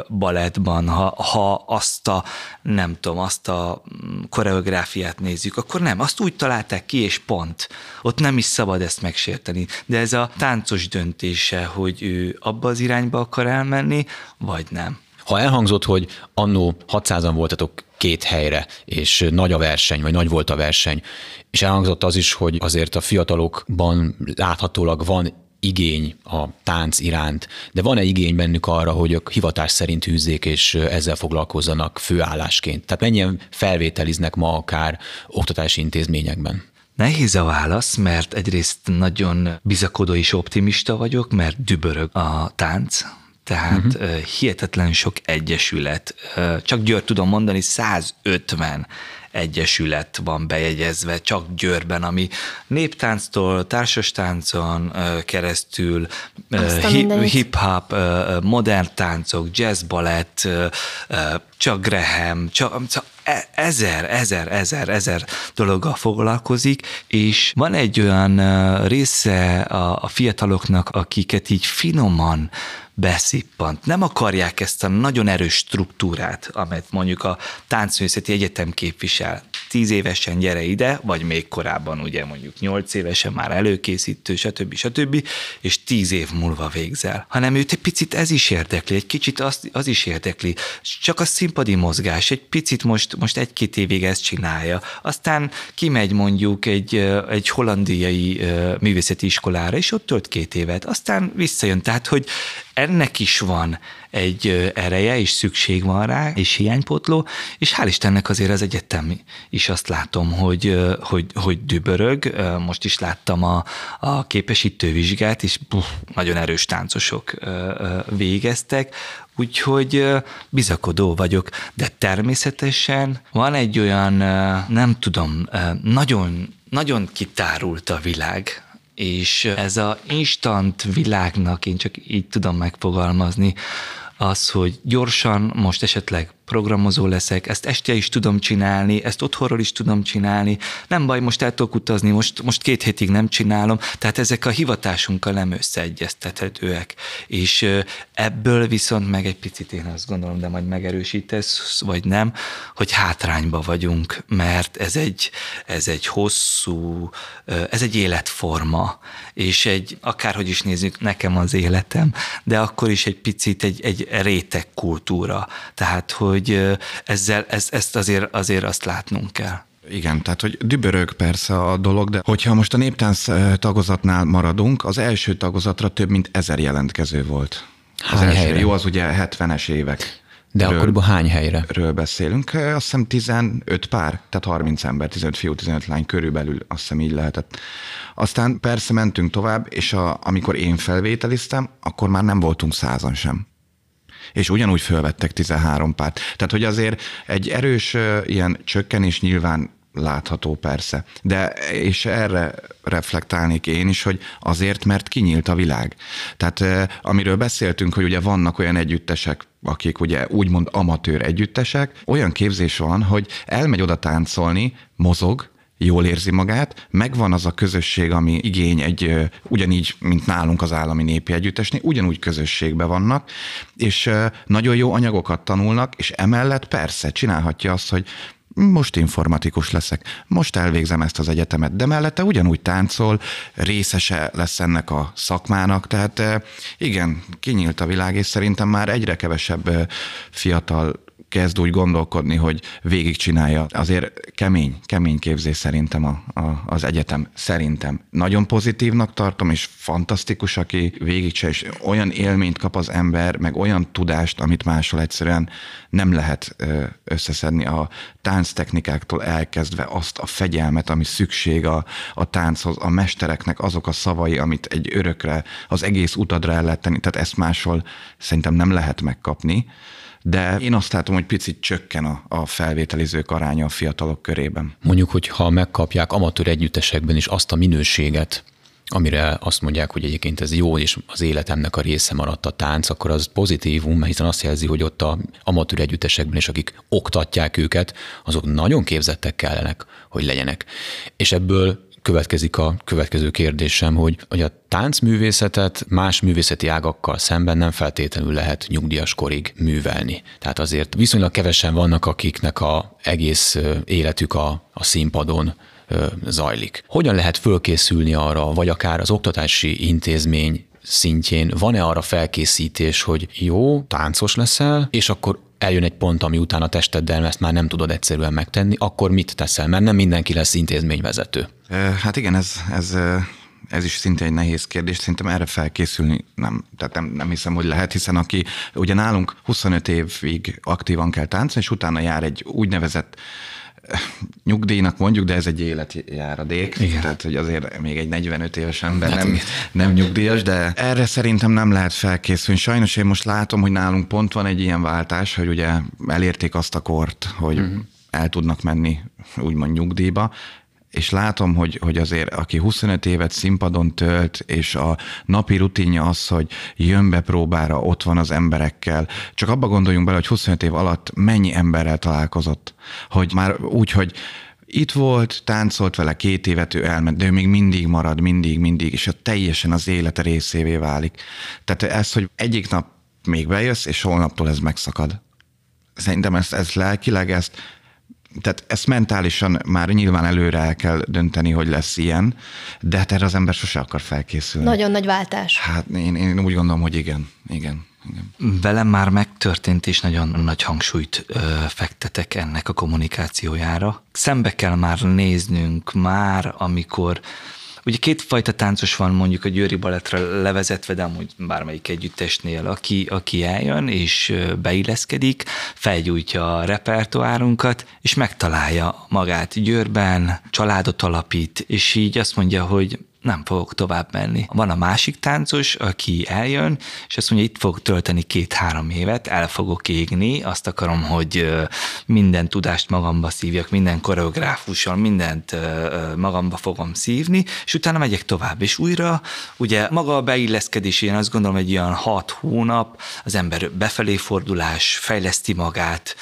balettban, ha, ha azt a, nem tudom, azt a koreográfiát nézzük, akkor nem, azt úgy találták ki, és pont. Ott nem is szabad ezt megsérteni. De ez a táncos döntése, hogy ő abba az irányba akar elmenni, vagy nem. Ha elhangzott, hogy annó hatszázan voltatok két helyre, és nagy a verseny, vagy nagy volt a verseny, és elhangzott az is, hogy azért a fiatalokban láthatólag van igény a tánc iránt, de van-e igény bennük arra, hogy ők hivatás szerint hűzzék és ezzel foglalkozzanak főállásként? Tehát mennyien felvételiznek ma akár oktatási intézményekben? Nehéz a válasz, mert egyrészt nagyon bizakodó és optimista vagyok, mert dübörög a tánc. Tehát uh-huh. hihetetlen sok egyesület. Csak Győr tudom mondani, százötven egyesület van bejegyezve, csak Győrben, ami néptánctól, társastáncon keresztül, hip-hop, modern táncok, jazz balett, csak Graham, csak ezer, ezer, ezer, ezer dologgal foglalkozik, és van egy olyan része a fiataloknak, akiket így finoman beszippant. Nem akarják ezt a nagyon erős struktúrát, amelyet mondjuk a Táncművészeti Egyetem képvisel. Tíz évesen gyere ide, vagy még korábban, ugye mondjuk nyolc évesen már előkészítő, stb. stb. És tíz év múlva végzel. Hanem őt egy picit ez is érdekli, egy kicsit az, az is érdekli. Csak a színpadi mozgás, egy picit most, most egy-két évig ezt csinálja. Aztán kimegy mondjuk egy, egy hollandiai művészeti iskolára, és ott tölt két évet. Aztán visszajön. Tehát, hogy ennek is van egy ereje, és szükség van rá, és hiánypótló, és hál' Istennek azért az egyetem is azt látom, hogy, hogy, hogy dübörög. Most is láttam a, a képesítővizsgát, és buh, nagyon erős táncosok végeztek, úgyhogy bizakodó vagyok, de természetesen van egy olyan, nem tudom, nagyon, nagyon kitárult a világ, és ez az instant világnak, én csak így tudom megfogalmazni, az, hogy gyorsan, most esetleg programozó leszek, ezt este is tudom csinálni, ezt otthonról is tudom csinálni, nem baj, most el tudok utazni, most, most két hétig nem csinálom, tehát ezek a hivatásunkkal nem összeegyeztethetőek. És ebből viszont meg egy picit én azt gondolom, de majd megerősítesz, vagy nem, hogy hátrányba vagyunk, mert ez egy, ez egy hosszú, ez egy életforma, és egy, akárhogy is nézzük, nekem az életem, de akkor is egy picit egy, egy réteg kultúra, tehát, hogy hogy ezzel, ez, ezt azért, azért azt látnunk kell. Igen, tehát hogy dübörög persze a dolog, de hogyha most a néptánc tagozatnál maradunk, az első tagozatra több mint ezer jelentkező volt. Az hány első, helyre? Jó, az ugye hetvenes évek. De ről, akkoriban hány helyre? Ről beszélünk, azt hiszem tizenöt pár, tehát harminc ember, tizenöt fiú, tizenöt lány körülbelül, azt hiszem így lehetett. Aztán persze mentünk tovább, és a, amikor én felvételiztem, akkor már nem voltunk százan sem. És ugyanúgy fölvettek tizenhárom párt. Tehát, hogy azért egy erős ilyen csökkenés nyilván látható persze. De és erre reflektálnék én is, hogy azért, mert kinyílt a világ. Tehát amiről beszéltünk, hogy ugye vannak olyan együttesek, akik ugye úgymond amatőr együttesek, olyan képzés van, hogy elmegy oda táncolni, mozog, jól érzi magát, megvan az a közösség, ami igény egy, ugyanígy, mint nálunk az Állami Népi Együttesnél, ugyanúgy közösségben vannak, és nagyon jó anyagokat tanulnak, és emellett persze csinálhatja azt, hogy most informatikus leszek, most elvégzem ezt az egyetemet, de mellette ugyanúgy táncol, részese lesz ennek a szakmának, tehát igen, kinyílt a világ, és szerintem már egyre kevesebb fiatal kezd úgy gondolkodni, hogy végigcsinálja. Azért kemény, kemény képzés szerintem a, a, az egyetem. Szerintem. Nagyon pozitívnak tartom, és fantasztikus, aki végigcsinálja, és olyan élményt kap az ember, meg olyan tudást, amit máshol egyszerűen nem lehet összeszedni a tánctechnikáktól elkezdve azt a fegyelmet, ami szükség a, a tánchoz, a mestereknek azok a szavai, amit egy örökre, az egész utadra el lehet tenni, tehát ezt máshol szerintem nem lehet megkapni. De én azt látom, hogy picit csökken a, a felvételizők aránya a fiatalok körében. Mondjuk, hogyha megkapják amatőr együttesekben is azt a minőséget, amire azt mondják, hogy egyébként ez jó, és az életemnek a része maradt a tánc, akkor az pozitívum, hiszen azt jelzi, hogy ott a amatőr együttesekben is, akik oktatják őket, azok nagyon képzettek kellenek, hogy legyenek. És ebből következik a következő kérdésem, hogy, hogy a táncművészetet más művészeti ágakkal szemben nem feltétlenül lehet nyugdíjas korig művelni. Tehát azért viszonylag kevesen vannak, akiknek a egész életük a, a színpadon ö, zajlik. Hogyan lehet fölkészülni arra, vagy akár az oktatási intézmény szintjén van-e arra felkészítés, hogy jó, táncos leszel, és akkor eljön egy pont, ami után a testeddel ezt már nem tudod egyszerűen megtenni, akkor mit teszel? Mert nem mindenki lesz intézményvezető. Hát igen, ez, ez ez is szinte egy nehéz kérdés, szerintem erre felkészülni nem, tehát nem, nem hiszem, hogy lehet, hiszen aki ugye nálunk huszonöt évig aktívan kell táncolni, és utána jár egy úgynevezett nyugdíjnak mondjuk, de ez egy életjáradék. Igen. Tehát, hogy azért még egy negyvenöt éves ember hát nem, nem nyugdíjas, de erre szerintem nem lehet felkészülni. Sajnos én most látom, hogy nálunk pont van egy ilyen váltás, hogy ugye elérték azt a kort, hogy uh-huh. el tudnak menni úgymond nyugdíjba, és látom, hogy, hogy azért aki huszonöt évet színpadon tölt, és a napi rutinja az, hogy jön be próbára, ott van az emberekkel. Csak abba gondoljunk bele, hogy huszonöt év alatt mennyi emberrel találkozott. Hogy már úgy, hogy itt volt, táncolt vele két évet, ő elment, de ő még mindig marad, mindig, mindig, és a teljesen az élete részévé válik. Tehát ez, hogy egyik nap még bejössz, és holnaptól ez megszakad. Szerintem ez, ez lelkileg, ezt Tehát ezt mentálisan már nyilván előre el kell dönteni, hogy lesz ilyen, de hát erre az ember sose akar felkészülni. Nagyon nagy váltás. Hát én, én úgy gondolom, hogy igen, igen. igen. Velem már megtörtént, és nagyon nagy hangsúlyt ö, fektetek ennek a kommunikációjára. Szembe kell már néznünk már, amikor... Ugye kétfajta táncos van mondjuk a Győri Balettra levezetve, de amúgy bármelyik együttesnél, aki, aki eljön és beilleszkedik, felgyújtja a repertoárunkat, és megtalálja magát Győrben, családot alapít, és így azt mondja, hogy nem fogok tovább menni. Van a másik táncos, aki eljön, és azt mondja, itt fogok tölteni két-három évet, el fogok égni, azt akarom, hogy minden tudást magamba szívjak, minden koreográfussal, mindent magamba fogom szívni, és utána megyek tovább, és újra, ugye maga a beilleszkedés, én azt gondolom, egy olyan hat hónap, az ember befelé fordulás, fejleszti magát,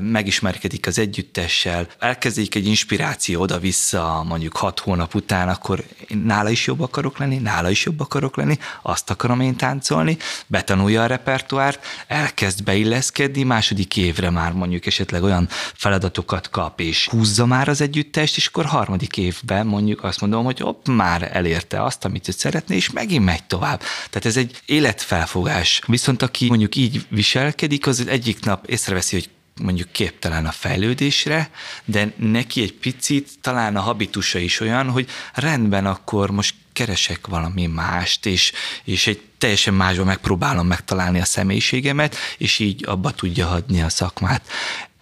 megismerkedik az együttessel, elkezdik egy inspiráció oda-vissza, mondjuk hat hónap után, akkor nála is jobb akarok lenni, nála is jobb akarok lenni, azt akarom én táncolni, betanulja a repertoárt, elkezd beilleszkedni, második évre már mondjuk esetleg olyan feladatokat kap, és húzza már az együttest, és akkor harmadik évben mondjuk azt mondom, hogy hopp, már elérte azt, amit ő szeretné, és megint megy tovább. Tehát ez egy életfelfogás. Viszont aki mondjuk így viselkedik, az egyik nap észreveszi, hogy mondjuk képtelen a fejlődésre, de neki egy picit talán a habitusa is olyan, hogy rendben, akkor most keresek valami mást, és, és egy teljesen másba megpróbálom megtalálni a személyiségemet, és így abba tudja hagyni a szakmát.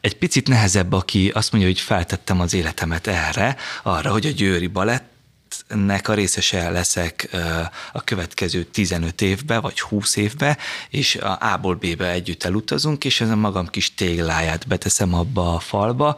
Egy picit nehezebb, aki azt mondja, hogy feltettem az életemet erre, arra, hogy a Győri Balett ennek a részese leszek a következő tizenöt évbe, vagy húsz évbe, és a A-ból B-be együtt elutazunk, és ez a magam kis tégláját beteszem abba a falba,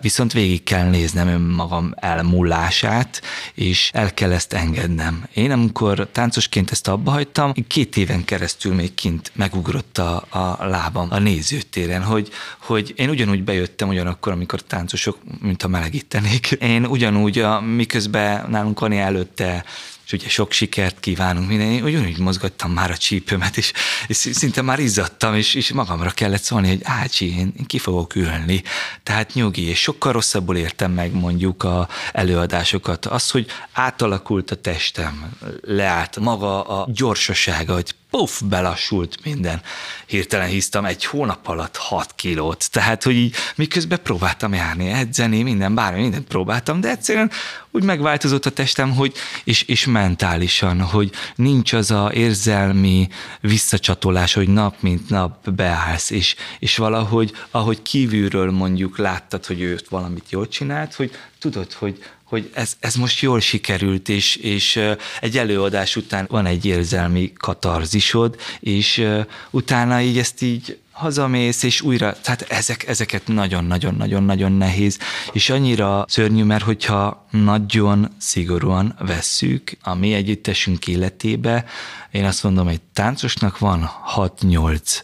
viszont végig kell néznem önmagam elmúlását, és el kell ezt engednem. Én amikor táncosként ezt abba hagytam, két éven keresztül még kint megugrott a, a lábam a nézőtéren, hogy, hogy én ugyanúgy bejöttem ugyanakkor, amikor táncosok, mint a melegítenék. Én ugyanúgy, a, miközben nálunk Ani előtte, és ugye sok sikert kívánunk minden, én ugyanúgy mozgattam már a csípőmet, és, és szinte már izzadtam, és, és magamra kellett szólni, hogy ácsi, én, én ki fogok ülni. Tehát nyugi, és sokkal rosszabbul értem meg mondjuk a előadásokat. Az, hogy átalakult a testem, leállt maga a gyorsasága, hogy puff, belassult minden. Hirtelen hisztam egy hónap alatt hat kilót. Tehát, hogy így miközben próbáltam járni, edzeni, minden, bármi, mindent próbáltam, de egyszerűen úgy megváltozott a testem, hogy, és, és mentálisan, hogy nincs az a érzelmi visszacsatolás, hogy nap mint nap beállsz, és, és valahogy, ahogy kívülről mondjuk láttad, hogy ő valamit jól csinált, hogy tudod, hogy hogy ez, ez most jól sikerült, és, és egy előadás után van egy érzelmi katarzisod, és utána így ezt így hazamész, és újra, tehát ezek, ezeket nagyon-nagyon-nagyon-nagyon nehéz, és annyira szörnyű, mert hogyha nagyon szigorúan vesszük a mi együttesünk életébe, én azt mondom, egy táncosnak van hat-nyolc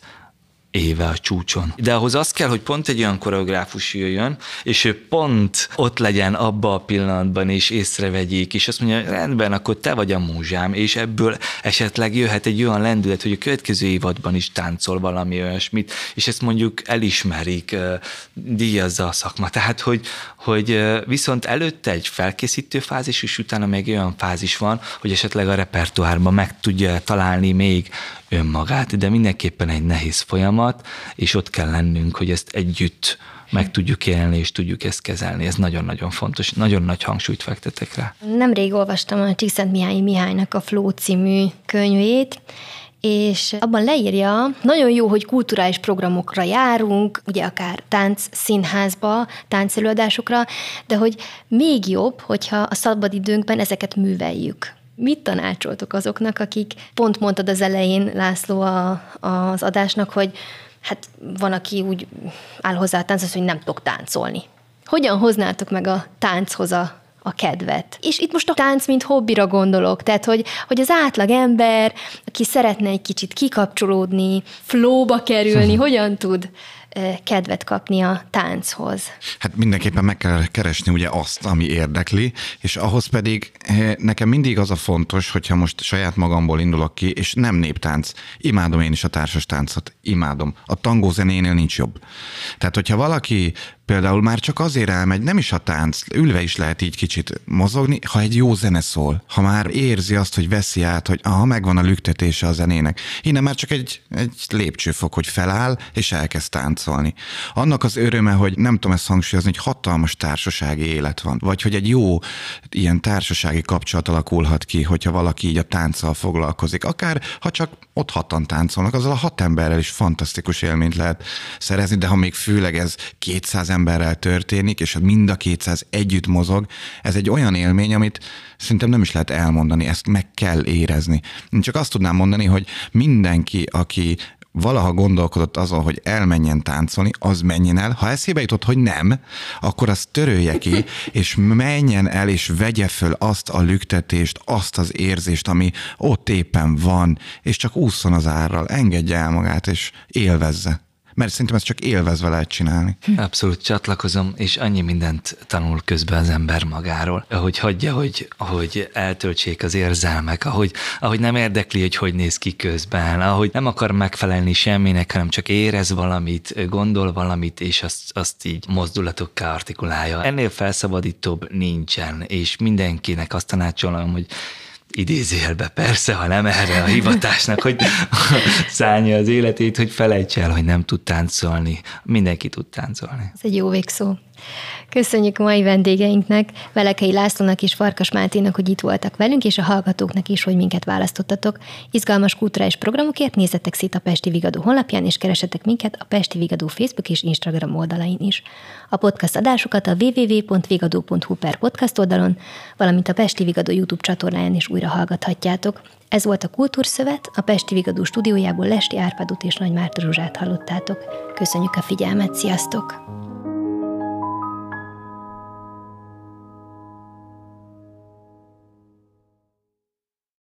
éve a csúcson. De ahhoz az kell, hogy pont egy olyan koreográfus jöjjön, és ő pont ott legyen abban a pillanatban, és észrevegyék, és azt mondja, rendben, akkor te vagy a múzsám, és ebből esetleg jöhet egy olyan lendület, hogy a következő évadban is táncol valami olyasmit, és ezt mondjuk elismerik, díjazza a szakma. Tehát, hogy, hogy viszont előtte egy felkészítő fázis, és utána még olyan fázis van, hogy esetleg a repertoárban meg tudja találni még önmagát, de mindenképpen egy nehéz folyamat, és ott kell lennünk, hogy ezt együtt meg tudjuk élni, és tudjuk ezt kezelni. Ez nagyon-nagyon fontos, nagyon nagy hangsúlyt fektetek rá. Nemrég olvastam a Csikszentmihályi Mihálynak a Flow című könyvét, és abban leírja, nagyon jó, hogy kulturális programokra járunk, ugye akár tánc színházba, táncelőadásokra, de hogy még jobb, hogyha a szabadidőnkben ezeket műveljük. Mit tanácsoltok azoknak, akik, pont mondtad az elején, László, a, az adásnak, hogy hát van, aki úgy áll hozzá a tánchoz, hogy nem tudok táncolni. Hogyan hoznátok meg a tánchoz a a kedvet. És itt most a tánc, mint hobbira gondolok, tehát, hogy, hogy az átlag ember, aki szeretne egy kicsit kikapcsolódni, flóba kerülni, hogyan tud kedvet kapni a tánchoz? Hát mindenképpen meg kell keresni ugye azt, ami érdekli, és ahhoz pedig nekem mindig az a fontos, hogyha most saját magamból indulok ki, és nem néptánc. Imádom én is a társas táncot, imádom. A tangózenénél nincs jobb. Tehát, hogyha valaki például már csak azért elmegy, nem is a tánc, ülve is lehet így kicsit mozogni, ha egy jó zene szól, ha már érzi azt, hogy veszi át, hogy aha, megvan a lüktetése a zenének. Innen már csak egy, egy lépcsőfok, hogy feláll, és elkezd táncolni. Annak az öröme, hogy nem tudom ezt hangsúlyozni, hogy hatalmas társasági élet van, vagy hogy egy jó ilyen társasági kapcsolat alakulhat ki, hogyha valaki így a tánccal foglalkozik. Akár, ha csak ott hatan táncolnak, azzal a hat emberrel is fantasztikus élményt lehet szerezni, de ha még főleg ez kétszáz emberrel történik, és mind a kétszáz együtt mozog, ez egy olyan élmény, amit szerintem nem is lehet elmondani, ezt meg kell érezni. Én csak azt tudnám mondani, hogy mindenki, aki valaha gondolkodott azon, hogy elmenjen táncolni, az menjen el. Ha eszébe jutott, hogy nem, akkor azt törölje ki, és menjen el, és vegye föl azt a lüktetést, azt az érzést, ami ott éppen van, és csak ússzon az árral, engedje el magát, és élvezze. Mert szerintem ezt csak élvezve lehet csinálni. Abszolút csatlakozom, és annyi mindent tanul közben az ember magáról, ahogy hagyja, hogy, hogy eltöltsék az érzelmek, ahogy, ahogy nem érdekli, hogy hogy néz ki közben, ahogy nem akar megfelelni semminek, hanem csak érez valamit, gondol valamit, és azt, azt így mozdulatokkal artikulálja. Ennél felszabadítóbb nincsen, és mindenkinek azt tanácsolom, hogy idézélbe persze, ha nem erre a hivatásnak, hogy szánja az életét, hogy felejts el, hogy nem tud táncolni. Mindenki tud táncolni. Ez egy jó végszó. Köszönjük a mai vendégeinknek, Velekei Lászlónak és Farkas Máténak, hogy itt voltak velünk, és a hallgatóknak is, hogy minket választottatok. Izgalmas kulturális programokért nézzetek szét a Pesti Vigadó honlapján, és keressetek minket a Pesti Vigadó Facebook és Instagram oldalain is. A podcast adásokat a double-u double-u double-u pont vigadó pont hu per podcast oldalon, valamint a Pesti Vigadó YouTube csatornáján is újra hallgathatjátok. Ez volt a Kultúrszövet, a Pesti Vigadó stúdiójából Lesti Árpádot és Nagy Márta Zsuzsát hallottátok. Köszönjük a figyelmet, sziasztok!